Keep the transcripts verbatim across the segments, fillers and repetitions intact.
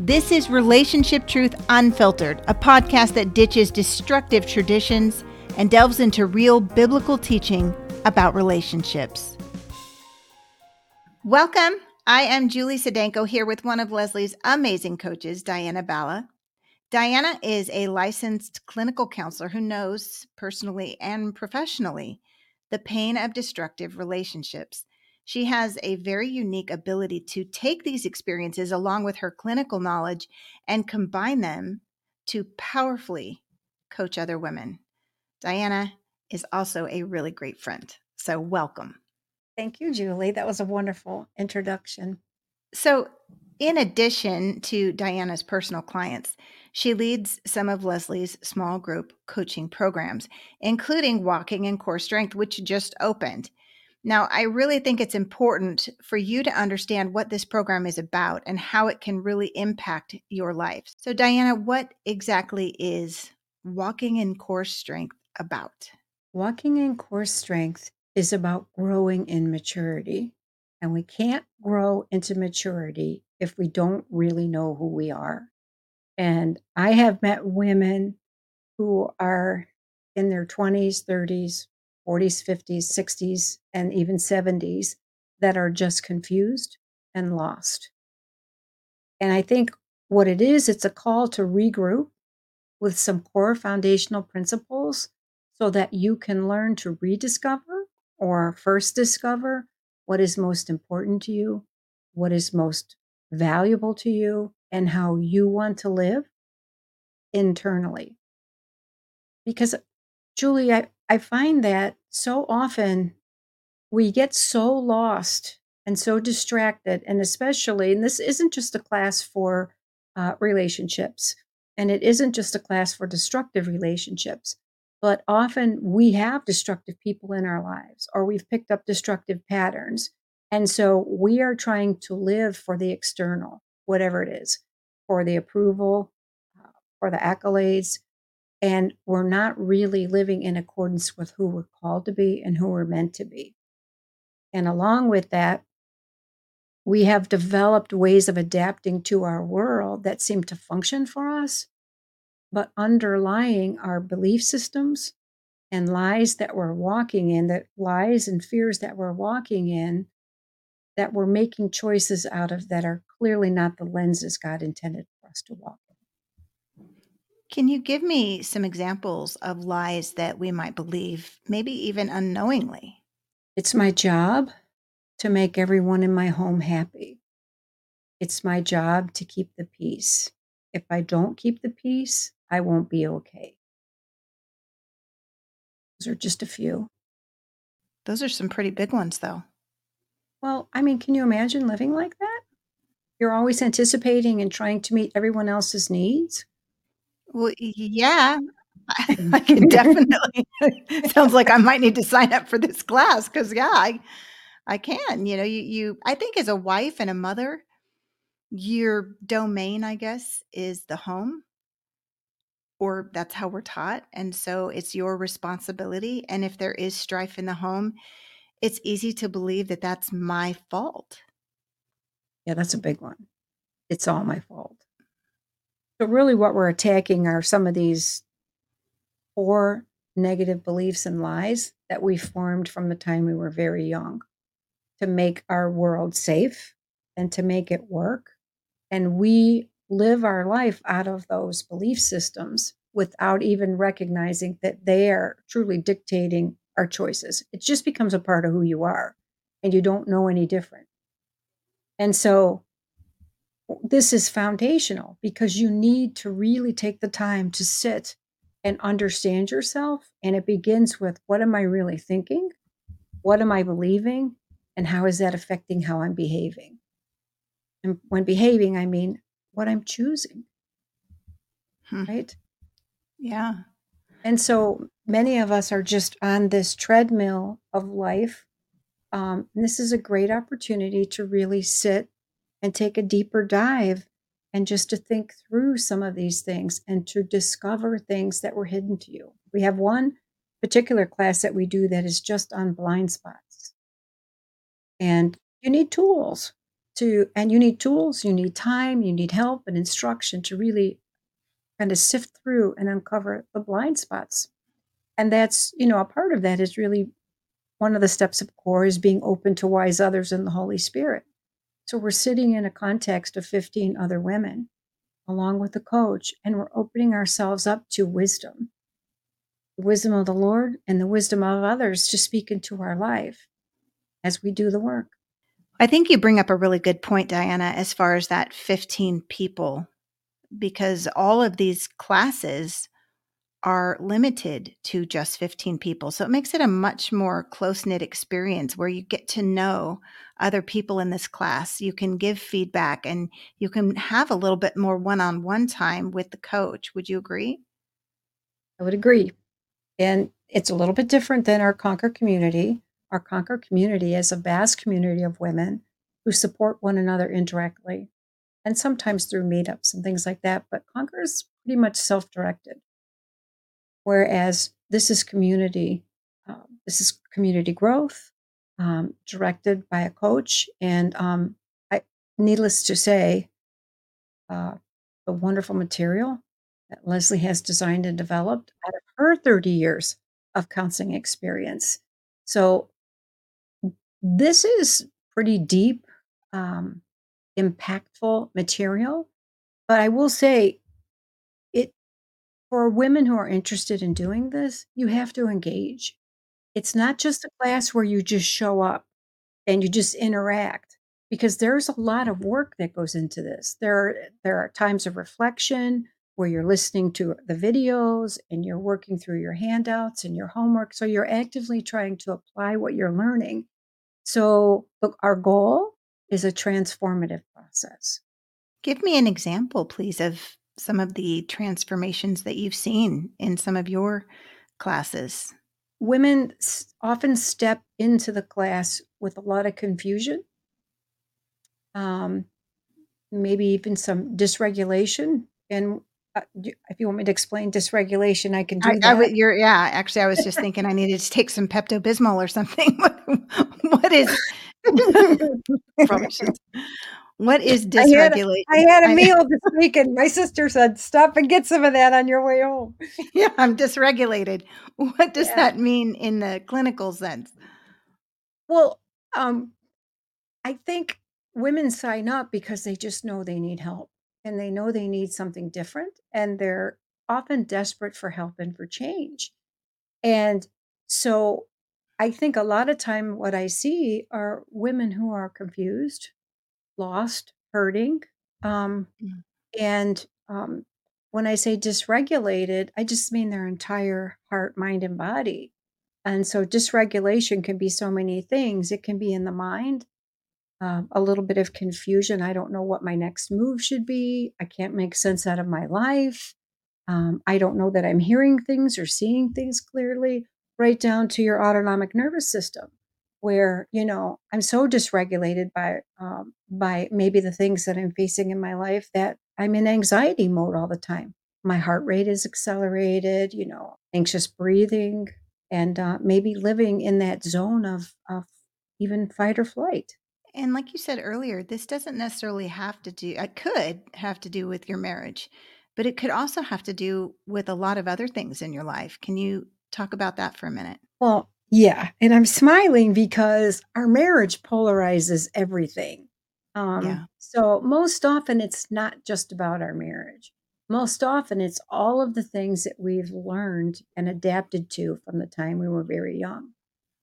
This is Relationship Truth Unfiltered, a podcast that ditches destructive traditions and delves into real biblical teaching about relationships. Welcome. I am Julie Sedanko here with one of Leslie's amazing coaches, Diana Bala. Diana is a licensed clinical counselor who knows personally and professionally the pain of destructive relationships. She has a very unique ability to take these experiences along with her clinical knowledge and combine them to powerfully coach other women. Diana is also a really great friend. So welcome. Thank you, Julie. That was a wonderful introduction. So in addition to Diana's personal clients, she leads some of Leslie's small group coaching programs, including Walking in Core Strength, which just opened. Now, I really think it's important for you to understand what this program is about and how it can really impact your life. So, Diana, what exactly is Walking in Core Strength about? Walking in Core Strength is about growing in maturity. And we can't grow into maturity if we don't really know who we are. And I have met women who are in their twenties, thirties, forties, fifties, sixties, and even seventies that are just confused and lost. And I think what it is, it's a call to regroup with some core foundational principles so that you can learn to rediscover or first discover what is most important to you, what is most valuable to you, and how you want to live internally. Because, Julie, I I find that so often we get so lost and so distracted, and especially, and this isn't just a class for uh, relationships, and it isn't just a class for destructive relationships, but often we have destructive people in our lives, or we've picked up destructive patterns. And so we are trying to live for the external, whatever it is, for the approval, uh, for the accolades. And we're not really living in accordance with who we're called to be and who we're meant to be. And along with that, we have developed ways of adapting to our world that seem to function for us, but underlying our belief systems and lies that we're walking in, that lies and fears that we're walking in, that we're making choices out of that are clearly not the lenses God intended for us to walk. Can you give me some examples of lies that we might believe, maybe even unknowingly? It's my job to make everyone in my home happy. It's my job to keep the peace. If I don't keep the peace, I won't be okay. Those are just a few. Those are some pretty big ones, though. Well, I mean, can you imagine living like that? You're always anticipating and trying to meet everyone else's needs. Well, yeah, I, I can definitely, sounds like I might need to sign up for this class because, yeah, I, I can. You know, you, you, I think as a wife and a mother, your domain, I guess, is the home, or that's how we're taught. And so it's your responsibility. And if there is strife in the home, it's easy to believe that that's my fault. Yeah, that's a big one. It's all my fault. So really what we're attacking are some of these core negative beliefs and lies that we formed from the time we were very young to make our world safe and to make it work. And we live our life out of those belief systems without even recognizing that they are truly dictating our choices. It just becomes a part of who you are, and you don't know any different. And so this is foundational because you need to really take the time to sit and understand yourself. And it begins with, what am I really thinking? What am I believing? And how is that affecting how I'm behaving? And when behaving, I mean what I'm choosing, hmm. right? Yeah. And so many of us are just on this treadmill of life. Um, and this is a great opportunity to really sit and take a deeper dive and just to think through some of these things and to discover things that were hidden to you. We have one particular class that we do that is just on blind spots. And you need tools. to, and you need tools, you need time, you need help and instruction to really kind of sift through and uncover the blind spots. And that's, you know, a part of that is really one of the steps of Core is being open to wise others in the Holy Spirit. So we're sitting in a context of fifteen other women, along with the coach, and we're opening ourselves up to wisdom, the wisdom of the Lord and the wisdom of others to speak into our life as we do the work. I think you bring up a really good point, Diana, as far as that fifteen people, because all of these classes are limited to just fifteen people. So it makes it a much more close-knit experience where you get to know other people in this class. You can give feedback and you can have a little bit more one-on-one time with the coach. Would you agree? I would agree. And it's a little bit different than our Conquer community. Our Conquer community is a vast community of women who support one another indirectly and sometimes through meetups and things like that. But Conquer is pretty much self-directed. Whereas this is community, uh, this is community growth, um, directed by a coach. And um, I, needless to say, uh, the wonderful material that Leslie has designed and developed out of her thirty years of counseling experience. So this is pretty deep, um, impactful material. But I will say, for women who are interested in doing this, you have to engage. It's not just a class where you just show up and you just interact, because there's a lot of work that goes into this. There are, there are times of reflection where you're listening to the videos and you're working through your handouts and your homework. So you're actively trying to apply what you're learning. So look, our goal is a transformative process. Give me an example, please, of some of the transformations that you've seen in some of your classes. Women often step into the class with a lot of confusion, um, maybe even some dysregulation. And uh, if you want me to explain dysregulation, I can do I, that. I, you're, yeah, actually, I was just thinking I needed to take some Pepto-Bismol or something. What is... What is dysregulation? I had a, I had a meal this week and my sister said, stop and get some of that on your way home. Yeah, I'm dysregulated. What does yeah. that mean in the clinical sense? Well, um, I think women sign up because they just know they need help and they know they need something different. And they're often desperate for help and for change. And so I think a lot of time what I see are women who are confused, lost, hurting. Um, and um, when I say dysregulated, I just mean their entire heart, mind, and body. And so dysregulation can be so many things. It can be in the mind, uh, a little bit of confusion. I don't know what my next move should be. I can't make sense out of my life. Um, I don't know that I'm hearing things or seeing things clearly, right down to your autonomic nervous system, where, you know, I'm so dysregulated by um, by maybe the things that I'm facing in my life that I'm in anxiety mode all the time. My heart rate is accelerated, you know, anxious breathing, and uh, maybe living in that zone of, of even fight or flight. And like you said earlier, this doesn't necessarily have to do, it could have to do with your marriage, but it could also have to do with a lot of other things in your life. Can you talk about that for a minute? Well, yeah. And I'm smiling because our marriage polarizes everything. Um, yeah. So most often it's not just about our marriage. Most often it's all of the things that we've learned and adapted to from the time we were very young.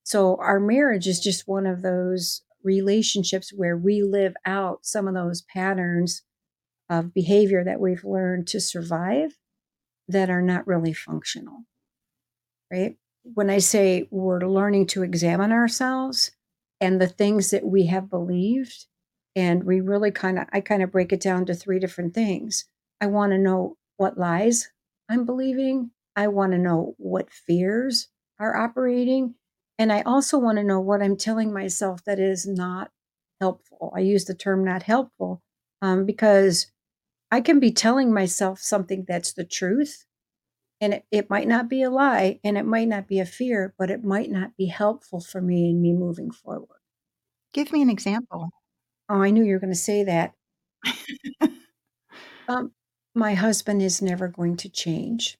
So our marriage is just one of those relationships where we live out some of those patterns of behavior that we've learned to survive that are not really functional, right? When I say we're learning to examine ourselves and the things that we have believed, and we really kind of, I kind of break it down to three different things. I want to know what lies I'm believing. I want to know what fears are operating. And I also want to know what I'm telling myself that is not helpful. I use the term not helpful um, because I can be telling myself something that's the truth. And it, it might not be a lie, and it might not be a fear, but it might not be helpful for me and me moving forward. Give me an example. Oh, I knew you were going to say that. um, My husband is never going to change.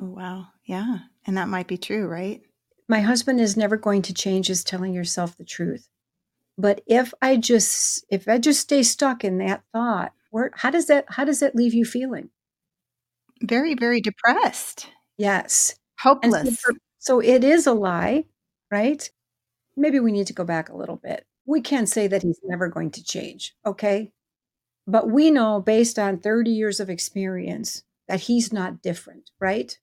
Oh, wow. Yeah. And that might be true, right? My husband is never going to change is telling yourself the truth. But if I just, if I just stay stuck in that thought, where, how does that, how does that leave you feeling? Very, very depressed. Yes. Hopeless. So, so it is a lie, right? Maybe we need to go back a little bit. We can't say that he's never going to change. Okay. But we know based on thirty years of experience that he's not different, right?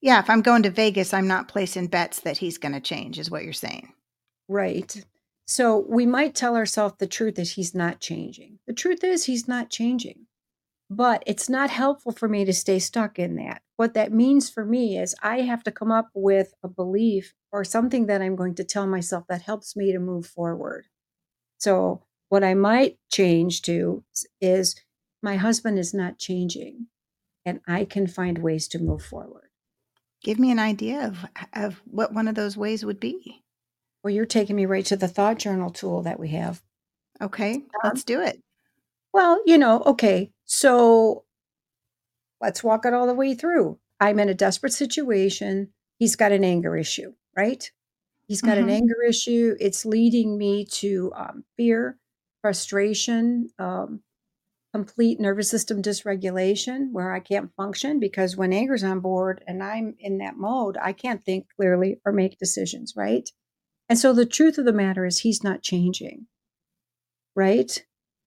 Yeah. If I'm going to Vegas, I'm not placing bets that he's going to change is what you're saying. Right. So we might tell ourselves the truth is he's not changing. The truth is he's not changing, but it's not helpful for me to stay stuck in that. What that means for me is I have to come up with a belief or something that I'm going to tell myself that helps me to move forward. So what I might change to is my husband is not changing and I can find ways to move forward. Give me an idea of, of what one of those ways would be. Well, you're taking me right to the thought journal tool that we have. Okay, um, let's do it. Well, you know, okay, so let's walk it all the way through. I'm in a desperate situation. He's got an anger issue, right? He's got mm-hmm. an anger issue. It's leading me to um, fear, frustration, um, complete nervous system dysregulation where I can't function because when anger's on board and I'm in that mode, I can't think clearly or make decisions, right? And so the truth of the matter is he's not changing, right?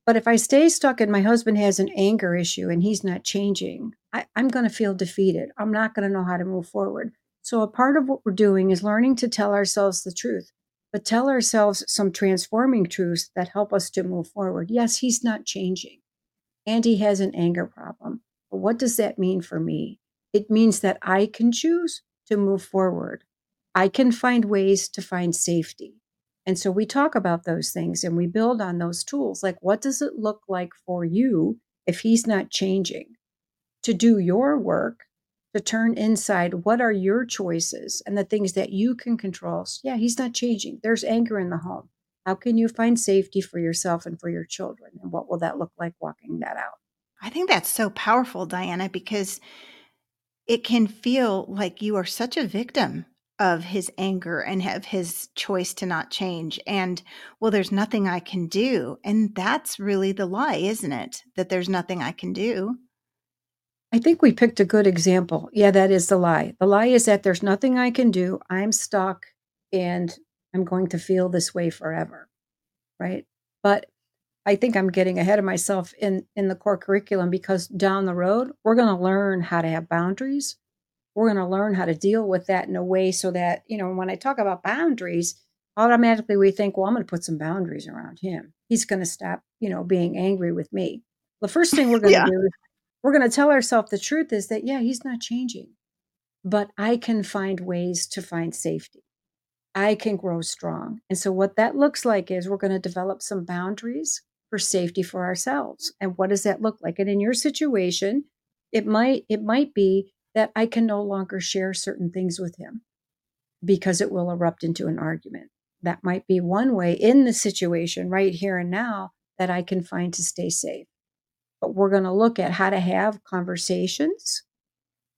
But if I stay stuck and my husband has an anger issue and he's not changing, I, I'm going to feel defeated. I'm not going to know how to move forward. So a part of what we're doing is learning to tell ourselves the truth, but tell ourselves some transforming truths that help us to move forward. Yes, he's not changing and he has an anger problem. But what does that mean for me? It means that I can choose to move forward. I can find ways to find safety. And so we talk about those things and we build on those tools. Like, what does it look like for you if he's not changing? To do your work, to turn inside, what are your choices and the things that you can control? So, yeah, he's not changing. There's anger in the home. How can you find safety for yourself and for your children? And what will that look like walking that out? I think that's so powerful, Diana, because it can feel like you are such a victim of his anger and of his choice to not change. And, well, there's nothing I can do. And that's really the lie, isn't it? That there's nothing I can do. I think we picked a good example. Yeah, that is the lie. The lie is that there's nothing I can do. I'm stuck and I'm going to feel this way forever, right? But I think I'm getting ahead of myself in, in the core curriculum because down the road, we're going to learn how to have boundaries. We're going to learn how to deal with that in a way so that, you know, when I talk about boundaries, automatically we think, well, I'm going to put some boundaries around him. He's going to stop, you know, being angry with me. The first thing we're going yeah. to do, we're going to tell ourselves the truth is that, yeah, he's not changing, but I can find ways to find safety. I can grow strong. And so what that looks like is we're going to develop some boundaries for safety for ourselves. And what does that look like? And in your situation, it might, it might be that I can no longer share certain things with him because it will erupt into an argument. That might be one way in the situation right here and now that I can find to stay safe. But we're going to look at how to have conversations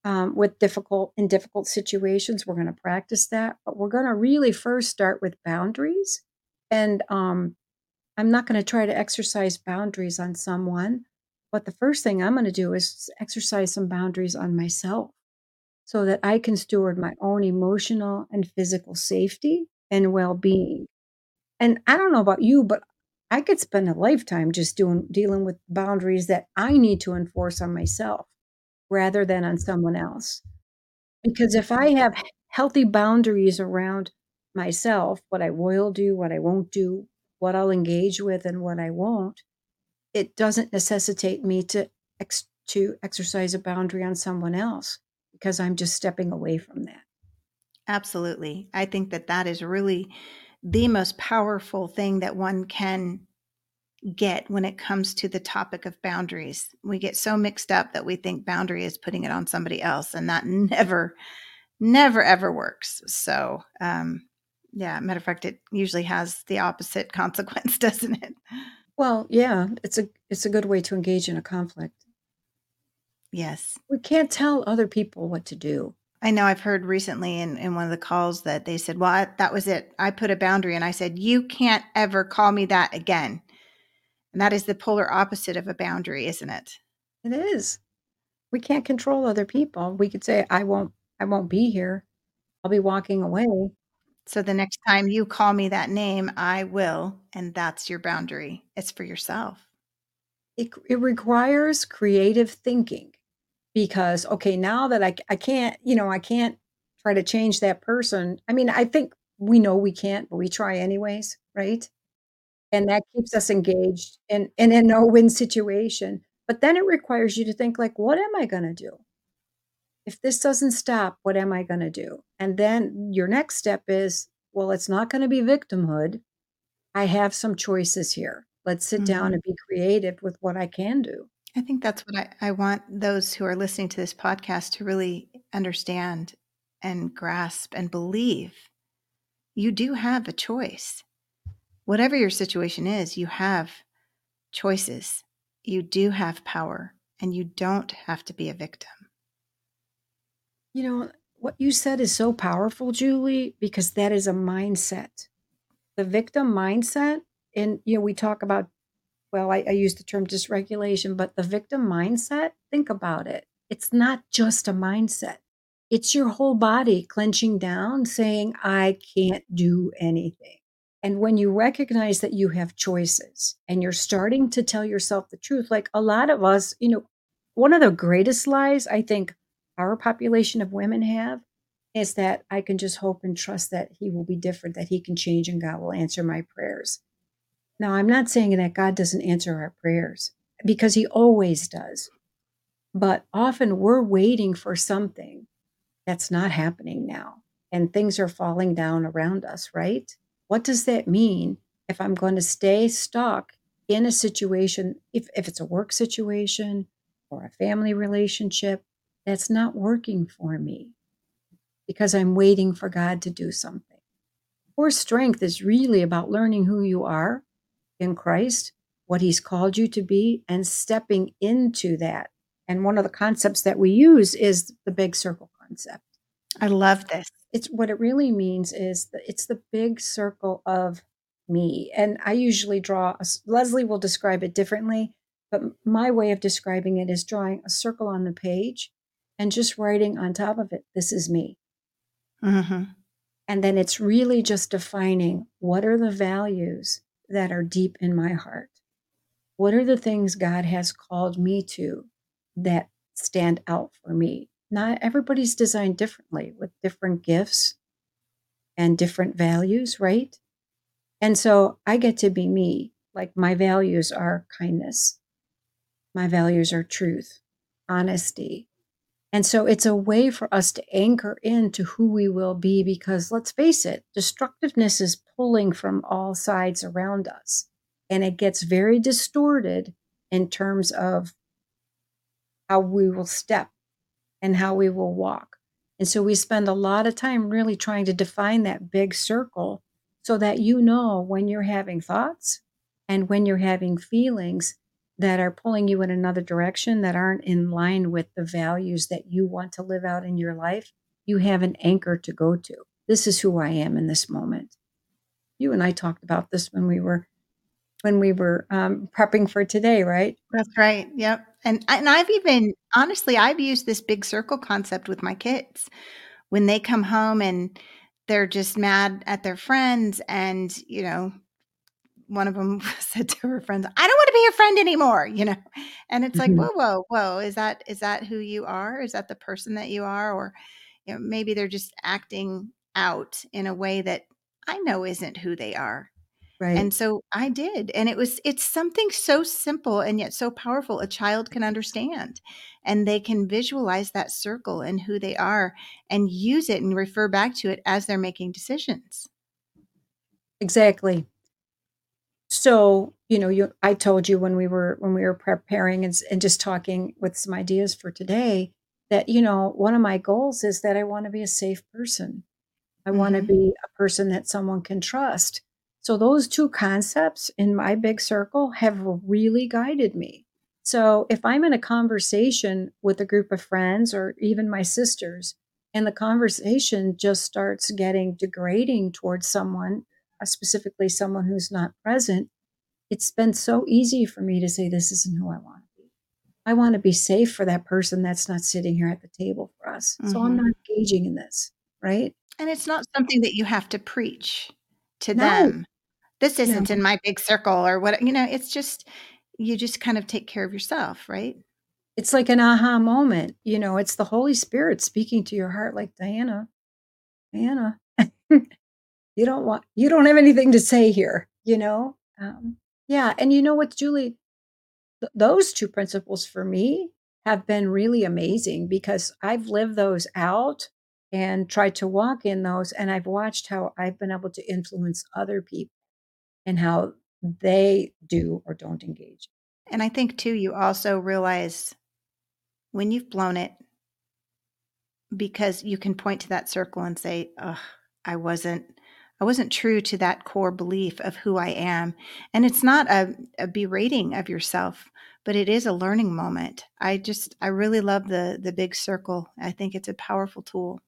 um, with difficult in difficult situations. We're going to practice that, but we're going to really first start with boundaries. And um, I'm not going to try to exercise boundaries on someone. But the first thing I'm going to do is exercise some boundaries on myself so that I can steward my own emotional and physical safety and well-being. And I don't know about you, but I could spend a lifetime just doing dealing with boundaries that I need to enforce on myself rather than on someone else. Because if I have healthy boundaries around myself, what I will do, what I won't do, what I'll engage with and what I won't, it doesn't necessitate me to ex- to exercise a boundary on someone else because I'm just stepping away from that. Absolutely. I think that that is really the most powerful thing that one can get when it comes to the topic of boundaries. We get so mixed up that we think boundary is putting it on somebody else, and that never, never, ever works. So um, Yeah. Matter of fact, it usually has the opposite consequence, doesn't it? Well, yeah, it's a it's a good way to engage in a conflict. Yes. We can't tell other people what to do. I know I've heard recently in, in one of the calls that they said, well, I, that was it. I put a boundary and I said, you can't ever call me that again. And that is the polar opposite of a boundary, isn't it? It is. We can't control other people. We could say, I won't, I won't be here. I'll be walking away. So the next time you call me that name, I will. And that's your boundary. It's for yourself. It, it requires creative thinking. Because, okay, now that I, I can't, you know, I can't try to change that person. I mean, I think we know we can't, but we try anyways, right? And that keeps us engaged and, and in a no-win situation. But then it requires you to think like, what am I going to do? If this doesn't stop, what am I going to do? And then your next step is, well, it's not going to be victimhood. I have some choices here. Let's sit mm-hmm. down and be creative with what I can do. I think that's what I, I want those who are listening to this podcast to really understand and grasp and believe. You do have a choice. Whatever your situation is, you have choices. You do have power, and you don't have to be a victim. You know, what you said is so powerful, Julie, because that is a mindset. The victim mindset, and, you know, we talk about Well, I, I use the term dysregulation, but the victim mindset, think about it. It's not just a mindset. It's your whole body clenching down, saying, I can't do anything. And when you recognize that you have choices and you're starting to tell yourself the truth, like a lot of us, you know, one of the greatest lies I think our population of women have is that I can just hope and trust that he will be different, that he can change and God will answer my prayers. Now, I'm not saying that God doesn't answer our prayers because he always does. But often we're waiting for something that's not happening now and things are falling down around us, right? What does that mean if I'm going to stay stuck in a situation, if, if it's a work situation or a family relationship, that's not working for me because I'm waiting for God to do something? Core strength is really about learning who you are in Christ, what he's called you to be, and stepping into that. And one of the concepts that we use is the big circle concept. I love this. It's what it really means is that it's the big circle of me. And I usually draw, a, Leslie will describe it differently, but my way of describing it is drawing a circle on the page and just writing on top of it, this is me. Mm-hmm. And then it's really just defining what are the values that are deep in my heart. What are the things God has called me to that stand out for me? Not everybody's designed differently with different gifts and different values, right? And so I get to be me. Like my values are kindness. My values are truth, honesty. And so it's a way for us to anchor into who we will be because let's face it, destructiveness is pulling from all sides around us. And it gets very distorted in terms of how we will step and how we will walk. And so we spend a lot of time really trying to define that big circle so that you know when you're having thoughts and when you're having feelings that are pulling you in another direction that aren't in line with the values that you want to live out in your life, you have an anchor to go to. This is who I am in this moment. You and I talked about this when we were when we were um, prepping for today, right? That's right. Yep. And and I've even, honestly, I've used this big circle concept with my kids. When they come home and they're just mad at their friends and, you know, one of them said to her friends, I don't want to be your friend anymore, you know? And it's mm-hmm. like, whoa, whoa, whoa. Is that, is that who you are? Is that the person that you are? Or, you know, maybe they're just acting out in a way that I know isn't who they are. Right. And so I did. And it was, it's something so simple and yet so powerful. A child can understand and they can visualize that circle and who they are and use it and refer back to it as they're making decisions. Exactly. So, you know, you, I told you when we were when we were preparing and, and just talking with some ideas for today that, you know, one of my goals is that I want to be a safe person. I mm-hmm. want to be a person that someone can trust. So those two concepts in my big circle have really guided me. So if I'm in a conversation with a group of friends or even my sisters, and the conversation just starts getting degrading towards someone, specifically someone who's not present, it's been so easy for me to say, this isn't who I want to be. I want to be safe for that person that's not sitting here at the table for us. Mm-hmm. So I'm not engaging in this, right? And it's not something that you have to preach to no. them. This isn't no. in my big circle or what, you know, it's just... you just kind of take care of yourself, right? It's like an aha moment. You know, it's the Holy Spirit speaking to your heart like, Diana, Diana, you don't want, you don't have anything to say here, you know? Um, yeah. And you know what, Julie, Th- those two principles for me have been really amazing because I've lived those out and tried to walk in those. And I've watched how I've been able to influence other people and how they do or don't engage. And I think too, you also realize when you've blown it, because you can point to that circle and say, oh, I wasn't, I wasn't true to that core belief of who I am. And it's not a, a berating of yourself, but it is a learning moment. I just, I really love the, the big circle. I think it's a powerful tool.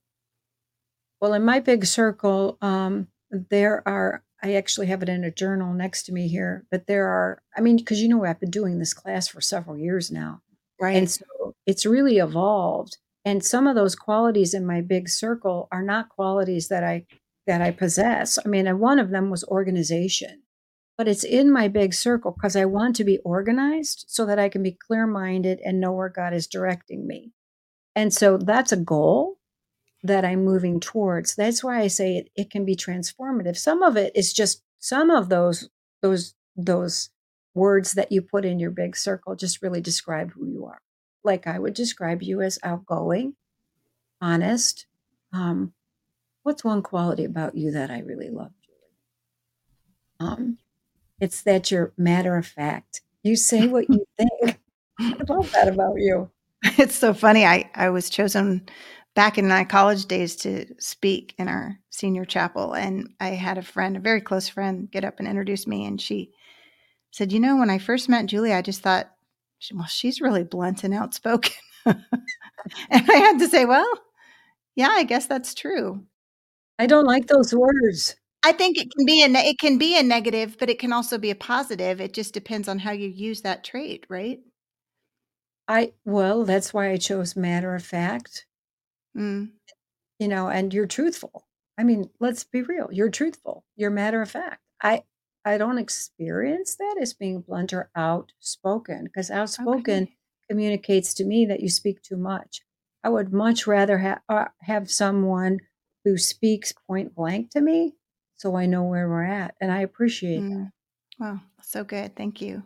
Well, in my big circle, um, there are, I actually have it in a journal next to me here, but there are, I mean, because you know, I've been doing this class for several years now. Right. And so it's really evolved. And some of those qualities in my big circle are not qualities that I, that I possess. I mean, one of them was organization, but it's in my big circle because I want to be organized so that I can be clear-minded and know where God is directing me. And so that's a goal that I'm moving towards. That's why I say it, it can be transformative. Some of it is just some of those those those words that you put in your big circle just really describe who you are. Like I would describe you as outgoing, honest. Um, what's one quality about you that I really love, Julie? Um, it's that you're matter of fact. You say what you think. I love that about you. It's so funny. I I was chosen back in my college days to speak in our senior chapel. And I had a friend, a very close friend, get up and introduce me. And she said, you know, when I first met Julie, I just thought, well, she's really blunt and outspoken. And I had to say, well, yeah, I guess that's true. I don't like those words. I think it can be a, ne- it can be a negative, but it can also be a positive. It just depends on how you use that trait, right? I, well, that's why I chose matter of fact. Mm. You know, and you're truthful. I mean, let's be real. You're truthful. You're matter of fact. I, I don't experience that as being blunt or outspoken because outspoken okay. communicates to me that you speak too much. I would much rather ha- uh, have someone who speaks point blank to me so I know where we're at. And I appreciate mm. that. Wow. So good. Thank you.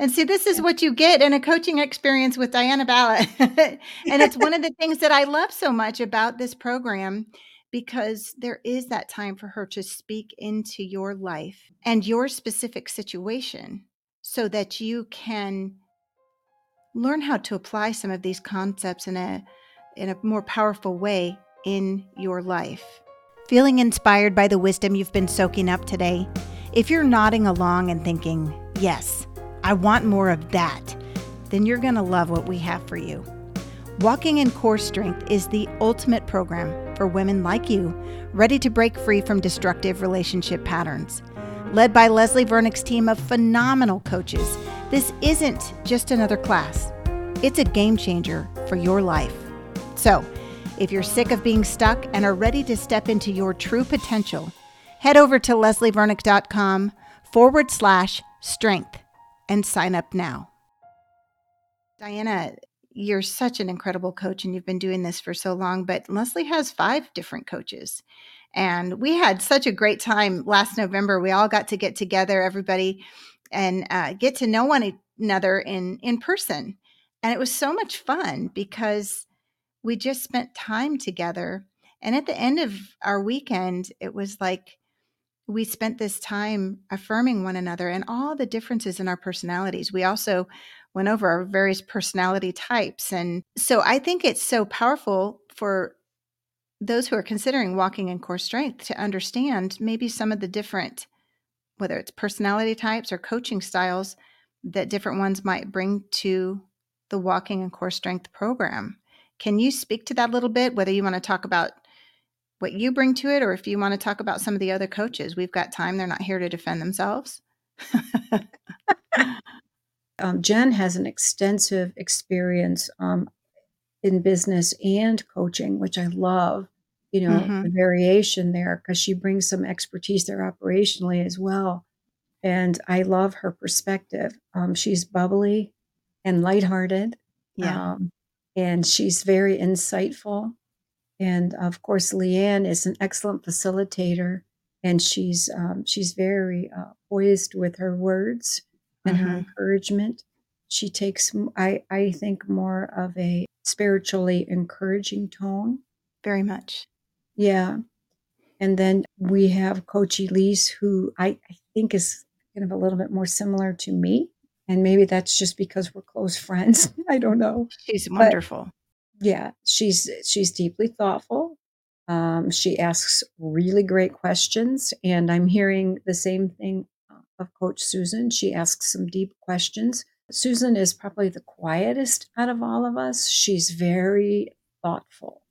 And see, this is what you get in a coaching experience with Diana Bala. And it's one of the things that I love so much about this program, because there is that time for her to speak into your life and your specific situation so that you can learn how to apply some of these concepts in a, in a more powerful way in your life. Feeling inspired by the wisdom you've been soaking up today? If you're nodding along and thinking, yes, I want more of that, then you're going to love what we have for you. Walking in Core Strength is the ultimate program for women like you, ready to break free from destructive relationship patterns. Led by Leslie Vernick's team of phenomenal coaches, this isn't just another class. It's a game changer for your life. So, if you're sick of being stuck and are ready to step into your true potential, head over to leslievernick.com forward slash strength. And sign up now. Diana, you're such an incredible coach and you've been doing this for so long, but Leslie has five different coaches. And we had such a great time last November. We all got to get together, everybody, and uh, get to know one another in, in person. And it was so much fun because we just spent time together. And at the end of our weekend, it was like, we spent this time affirming one another and all the differences in our personalities. We also went over our various personality types. And so I think it's so powerful for those who are considering walking in core strength to understand maybe some of the different, whether it's personality types or coaching styles that different ones might bring to the Walking in Core Strength program. Can you speak to that a little bit, whether you want to talk about what you bring to it, or if you want to talk about some of the other coaches? We've got time. They're not here to defend themselves. um, Jen has an extensive experience um, in business and coaching, which I love, you know, mm-hmm. the variation there, because she brings some expertise there operationally as well. And I love her perspective. Um, she's bubbly and lighthearted. Yeah. Um, and she's very insightful. And of course, Leanne is an excellent facilitator, and she's um, she's very uh, poised with her words and mm-hmm. her encouragement. She takes, I, I think, more of a spiritually encouraging tone. Very much. Yeah. And then we have Coach Elise, who I, I think is kind of a little bit more similar to me. And maybe that's just because we're close friends. I don't know. She's wonderful. But yeah, she's she's deeply thoughtful. Um, she asks really great questions, and I'm hearing the same thing of Coach Susan. She asks some deep questions. Susan is probably the quietest out of all of us. She's very thoughtful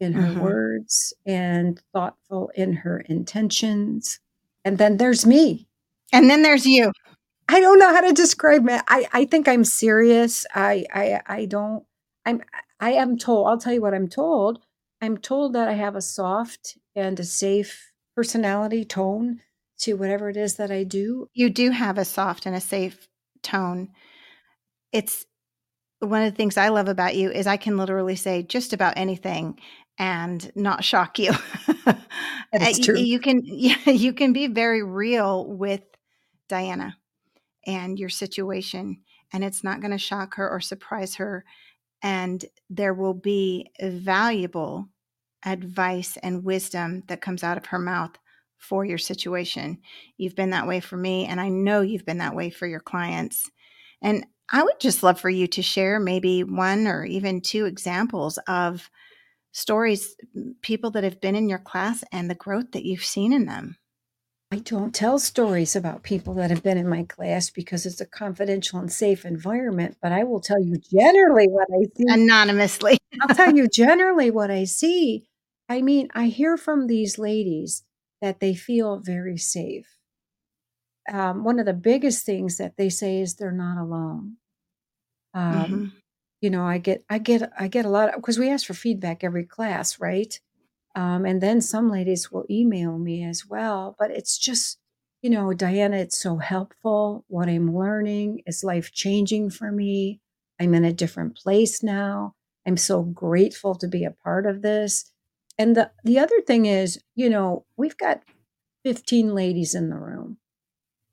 in her mm-hmm. words and thoughtful in her intentions. And then there's me. And then there's you. I don't know how to describe it. I, I think I'm serious. I I I don't. I'm. I am told, I'll tell you what I'm told. I'm told that I have a soft and a safe personality tone to whatever it is that I do. You do have a soft and a safe tone. It's one of the things I love about you is I can literally say just about anything and not shock you. That's true. You, you can, you can be very real with Diana and your situation, and it's not going to shock her or surprise her. And there will be valuable advice and wisdom that comes out of her mouth for your situation. You've been that way for me, and I know you've been that way for your clients. And I would just love for you to share maybe one or even two examples of stories, people that have been in your class and the growth that you've seen in them. I don't tell stories about people that have been in my class because it's a confidential and safe environment, but I will tell you generally what I see. Anonymously. I'll tell you generally what I see. I mean, I hear from these ladies that they feel very safe. Um, one of the biggest things that they say is they're not alone. Um, mm-hmm. You know, I get, I get, I get a lot of, because we ask for feedback every class, right? Um, and then some ladies will email me as well. But it's just, you know, Diana, it's so helpful. What I'm learning is life-changing for me. I'm in a different place now. I'm so grateful to be a part of this. And the, the other thing is, you know, we've got fifteen ladies in the room.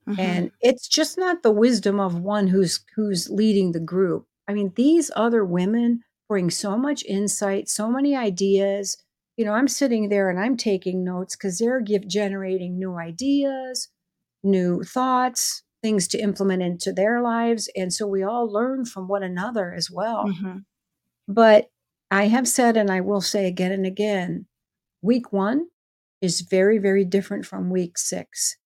Mm-hmm. And it's just not the wisdom of one who's who's leading the group. I mean, these other women bring so much insight, so many ideas. You know, I'm sitting there and I'm taking notes because they're give, generating new ideas, new thoughts, things to implement into their lives. And so we all learn from one another as well. Mm-hmm. But I have said, and I will say again and again, week one is very, very different from week six.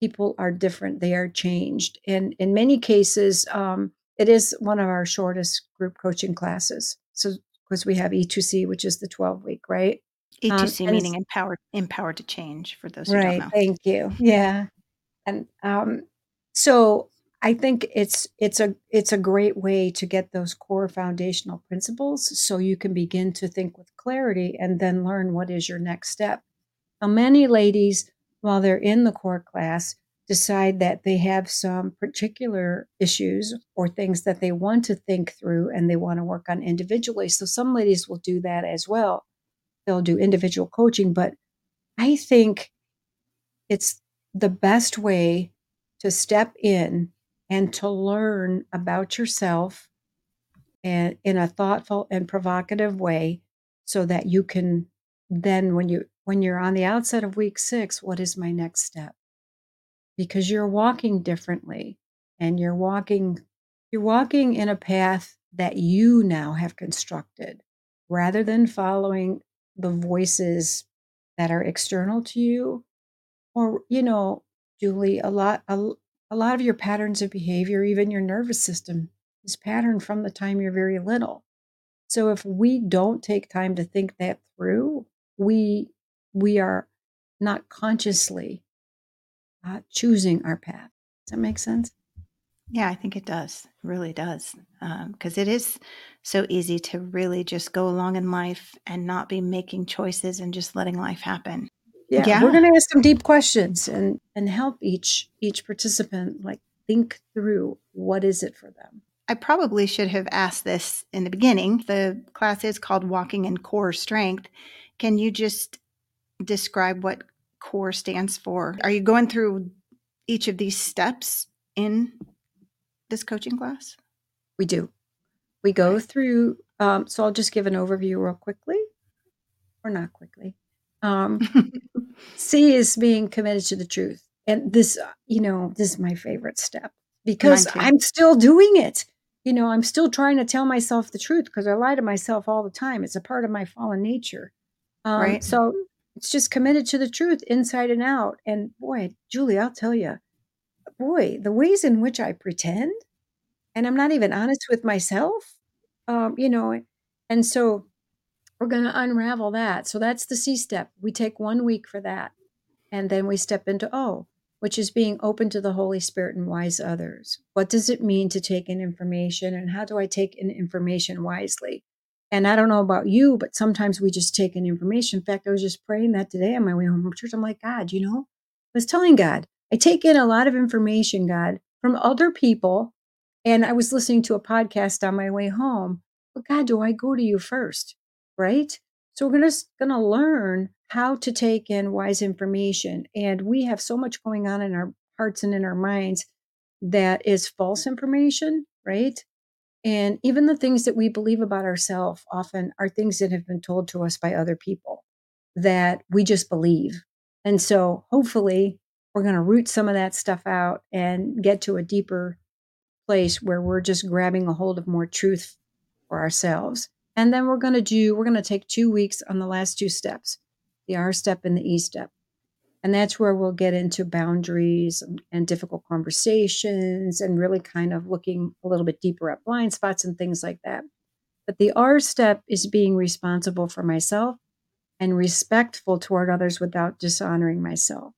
People are different. They are changed. And in many cases, um, it is one of our shortest group coaching classes. So because we have E two C, which is the twelve-week, right? E two C um, meaning empowered, empowered to change, for those who right, don't know. Thank you. Yeah, and um, so I think it's it's a it's a great way to get those core foundational principles, so you can begin to think with clarity and then learn what is your next step. Now, many ladies, while they're in the core class, decide that they have some particular issues or things that they want to think through and they want to work on individually. So some ladies will do that as well. They'll do individual coaching, but I think it's the best way to step in and to learn about yourself and in a thoughtful and provocative way, so that you can then, when you when you're on the outset of week six, what is my next step? Because you're walking differently, and you're walking, you're walking in a path that you now have constructed, rather than following the voices that are external to you. Or, you know, Julie, a lot, a, a lot of your patterns of behavior, even your nervous system, is patterned from the time you're very little. So if we don't take time to think that through, we we are not consciously uh, choosing our path. Does that make sense? Yeah, I think it does. It really does. Because um, it is so easy to really just go along in life and not be making choices and just letting life happen. Yeah, yeah. We're going to ask some deep questions and and help each each participant like think through what is it for them. I probably should have asked this in the beginning. The class is called Walking in Core Strength. Can you just describe what core stands for? Are you going through each of these steps in this coaching class? We do. We go through, um, so I'll just give an overview real quickly, or not quickly. Um, C is being committed to the truth. And this, you know, this is my favorite step because I'm still doing it. You know, I'm still trying to tell myself the truth because I lie to myself all the time. It's a part of my fallen nature. Um, right. So it's just committed to the truth inside and out. And boy, Julie, I'll tell you, boy, the ways in which I pretend and I'm not even honest with myself, um, you know, and so we're going to unravel that. So that's the C step. We take one week for that. And then we step into O, which is being open to the Holy Spirit and wise others. What does it mean to take in information and how do I take in information wisely? And I don't know about you, but sometimes we just take in information. In fact, I was just praying that today on my way home from church. I'm like, God, you know, I was telling God, I take in a lot of information, God, from other people. And I was listening to a podcast on my way home. But God, do I go to you first? Right? So we're just going to learn how to take in wise information. And we have so much going on in our hearts and in our minds that is false information, right? And even the things that we believe about ourselves often are things that have been told to us by other people that we just believe. And so hopefully we're going to root some of that stuff out and get to a deeper place where we're just grabbing a hold of more truth for ourselves. And then we're going to do, we're going to take two weeks on the last two steps, the R step and the E step. And that's where we'll get into boundaries and, and difficult conversations and really kind of looking a little bit deeper at blind spots and things like that. But the R step is being responsible for myself and respectful toward others without dishonoring myself.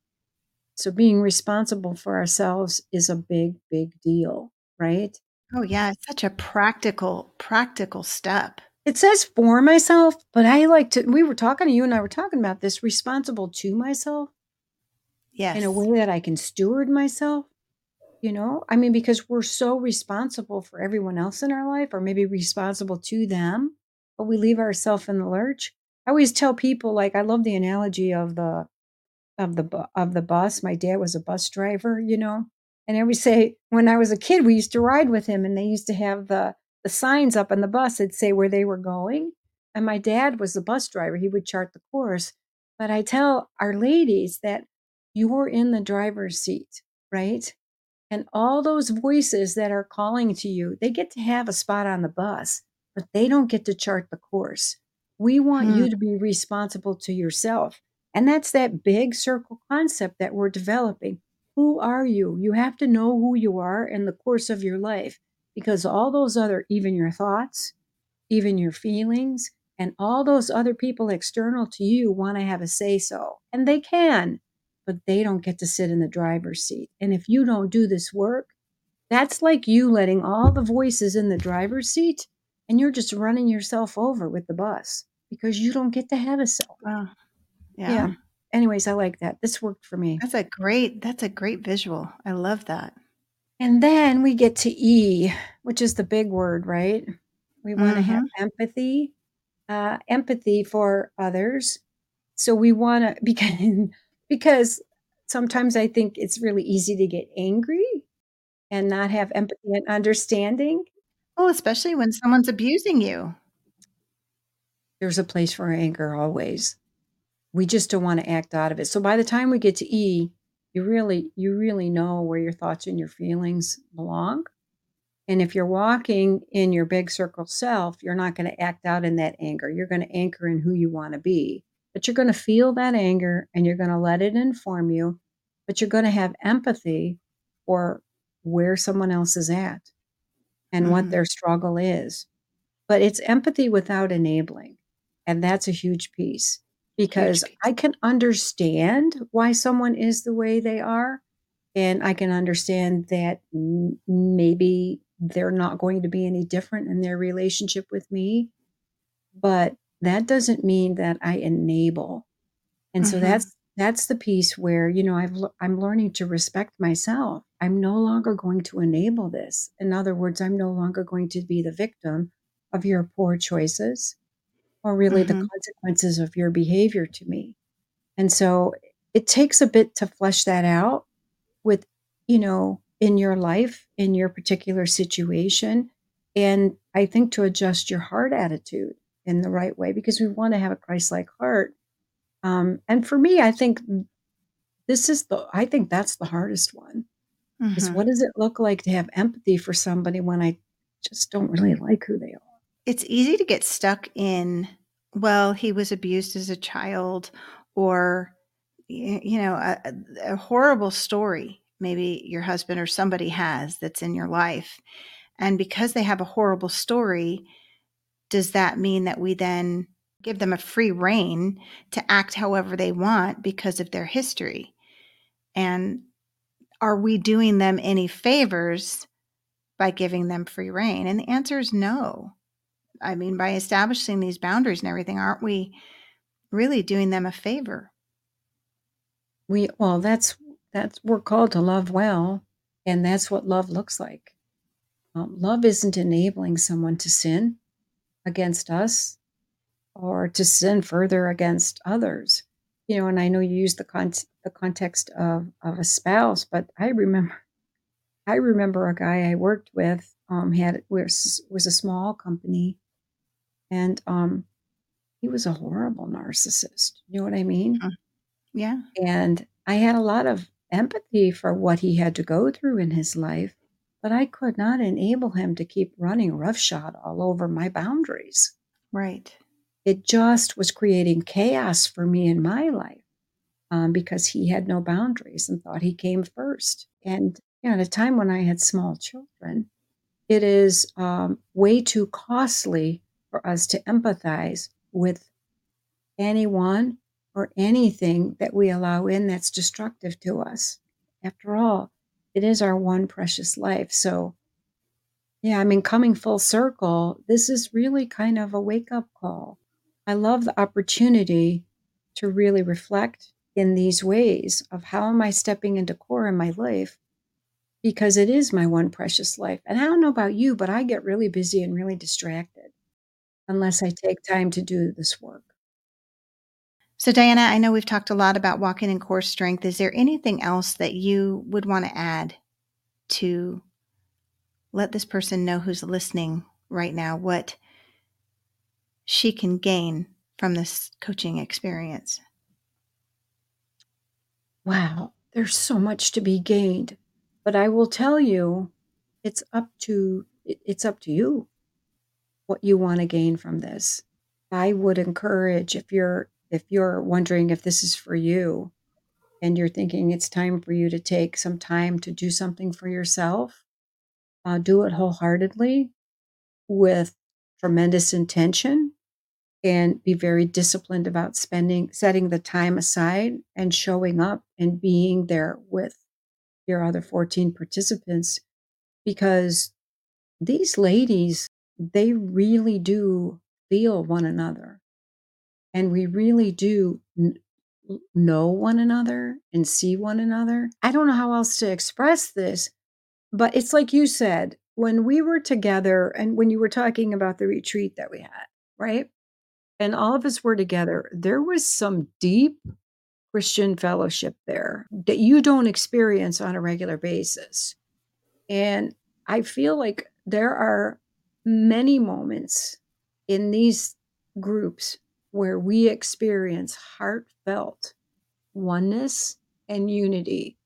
So being responsible for ourselves is a big, big deal, right? Oh, yeah. It's such a practical, practical step. It says for myself, but I like to, we were talking to you and I were talking about this, responsible to myself. Yes. In a way that I can steward myself, you know, I mean, because we're so responsible for everyone else in our life or maybe responsible to them, but we leave ourselves in the lurch. I always tell people, like, I love the analogy of the, of the, of the bus. My dad was a bus driver, you know, and I always say when I was a kid, we used to ride with him and they used to have the The signs up on the bus would say where they were going. And my dad was the bus driver. He would chart the course. But I tell our ladies that you're in the driver's seat, right? And all those voices that are calling to you, they get to have a spot on the bus, but they don't get to chart the course. We want hmm. you to be responsible to yourself. And that's that big circle concept that we're developing. Who are you? You have to know who you are in the course of your life. Because all those other, even your thoughts, even your feelings, and all those other people external to you want to have a say-so. And they can, but they don't get to sit in the driver's seat. And if you don't do this work, that's like you letting all the voices in the driver's seat, and you're just running yourself over with the bus because you don't get to have a self. Uh, yeah. yeah. Anyways, I like that. This worked for me. That's a great, that's a great visual. I love that. And then we get to E, which is the big word, right? We want to mm-hmm. have empathy, uh, empathy for others. So we want to, because, because sometimes I think it's really easy to get angry and not have empathy and understanding. Well, especially when someone's abusing you. There's a place for anger always. We just don't want to act out of it. So by the time we get to E, You really, you really know where your thoughts and your feelings belong. And if you're walking in your big circle self, you're not going to act out in that anger. You're going to anchor in who you want to be. But you're going to feel that anger and you're going to let it inform you. But you're going to have empathy for where someone else is at and mm-hmm. what their struggle is. But it's empathy without enabling. And that's a huge piece because huge piece. I can understand why someone is the way they are. And I can understand that maybe they're not going to be any different in their relationship with me. But that doesn't mean that I enable. And mm-hmm. so that's that's the piece where, you know, I've, I'm learning to respect myself. I'm no longer going to enable this. In other words, I'm no longer going to be the victim of your poor choices or really mm-hmm. the consequences of your behavior to me. And so it takes a bit to flesh that out with, you know, in your life, in your particular situation. And I think to adjust your heart attitude in the right way, because we want to have a Christ-like heart. Um, and for me, I think this is the, I think that's the hardest one mm-hmm. is what does it look like to have empathy for somebody when I just don't really like who they are? It's easy to get stuck in, well, he was abused as a child, or, you know, a, a horrible story. Maybe your husband or somebody has that's in your life. And because they have a horrible story, does that mean that we then give them a free rein to act however they want because of their history? And are we doing them any favors by giving them free rein? And the answer is no. I mean, by establishing these boundaries and everything, aren't we really doing them a favor? We, well, that's, that's, we're called to love well, and that's what love looks like. Um, love isn't enabling someone to sin against us, or to sin further against others, you know. And I know you use the con- the context of, of a spouse, but I remember, I remember a guy I worked with um, had was was a small company, and um, he was a horrible narcissist. You know what I mean? Yeah. And I had a lot of empathy for what he had to go through in his life, but I could not enable him to keep running roughshod all over my boundaries. Right. It just was creating chaos for me in my life um, because he had no boundaries and thought he came first. And you know, at a time when I had small children, it is um, way too costly for us to empathize with anyone or anything that we allow in that's destructive to us. After all, it is our one precious life. So yeah, I mean, coming full circle, this is really kind of a wake-up call. I love the opportunity to really reflect in these ways of how am I stepping into core in my life, because it is my one precious life. And I don't know about you, but I get really busy and really distracted unless I take time to do this work. So Diana, I know we've talked a lot about walking in core strength. Is there anything else that you would want to add to let this person know who's listening right now what she can gain from this coaching experience? Wow, there's so much to be gained, but I will tell you, it's up to it's up to you what you want to gain from this. I would encourage, if you're if you're wondering if this is for you, and you're thinking it's time for you to take some time to do something for yourself, uh, do it wholeheartedly with tremendous intention. And be very disciplined about spending, setting the time aside and showing up and being there with your other fourteen participants, because these ladies, they really do feel one another. And we really do n- know one another and see one another. I don't know how else to express this, but it's like you said, when we were together and when you were talking about the retreat that we had, right? And all of us were together, there was some deep Christian fellowship there that you don't experience on a regular basis. And I feel like there are many moments in these groups where we experience heartfelt oneness and unity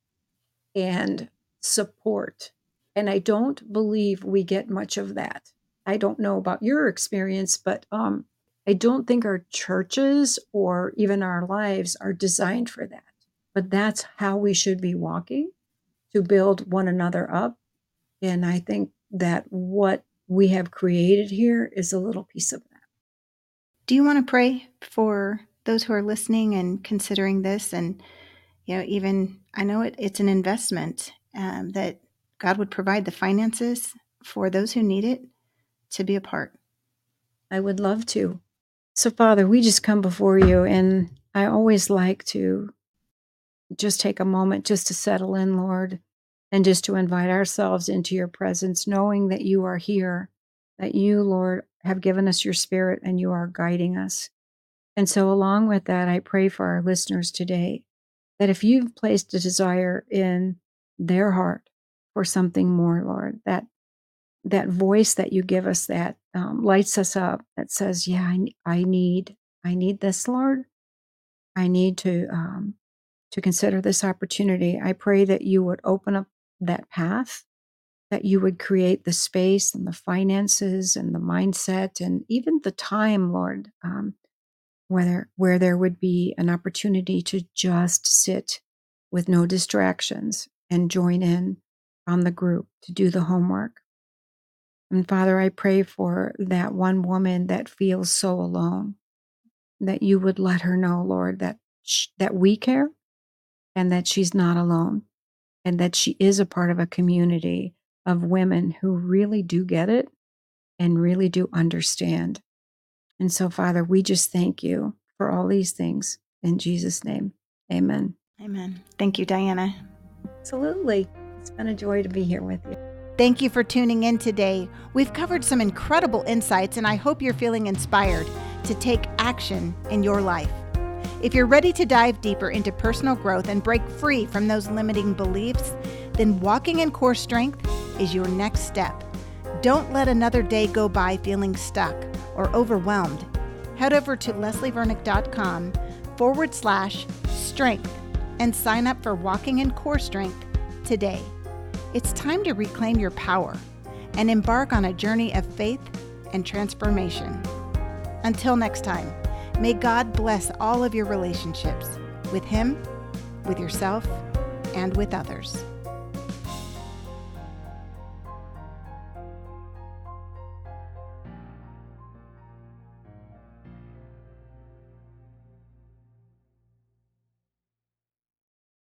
and support And I don't believe we get much of that. I don't know about your experience, but um, I don't think our churches or even our lives are designed for that. But that's how we should be walking, to build one another up. And I think that what we have created here is a little piece of that. Do you want to pray for those who are listening and considering this? And, you know, even I know it, it's an investment um, that God would provide the finances for those who need it to be a part. I would love to. So, Father, we just come before you, and I always like to just take a moment just to settle in, Lord, and just to invite ourselves into your presence, knowing that you are here, that you, Lord, have given us your spirit and you are guiding us. And so along with that, I pray for our listeners today that if you've placed a desire in their heart for something more, Lord, that that voice that you give us that um, lights us up, that says, yeah, I, I need, I need this, Lord. I need to, um, to consider this opportunity. I pray that you would open up that path, that you would create the space and the finances and the mindset and even the time, Lord, um, whether where there would be an opportunity to just sit with no distractions and join in on the group to do the homework. And Father, I pray for that one woman that feels so alone, that you would let her know, Lord, that sh- that we care and that she's not alone and that she is a part of a community of women who really do get it and really do understand. And so, Father, we just thank you for all these things. In Jesus' name, amen. Amen. Thank you, Diana. Absolutely. It's been a joy to be here with you. Thank you for tuning in today. We've covered some incredible insights, and I hope you're feeling inspired to take action in your life. If you're ready to dive deeper into personal growth and break free from those limiting beliefs, then Walking in Core Strength is your next step. Don't let another day go by feeling stuck or overwhelmed. Head over to leslievernick.com forward slash strength and sign up for Walking in Core Strength today. It's time to reclaim your power and embark on a journey of faith and transformation. Until next time, may God bless all of your relationships with Him, with yourself, and with others.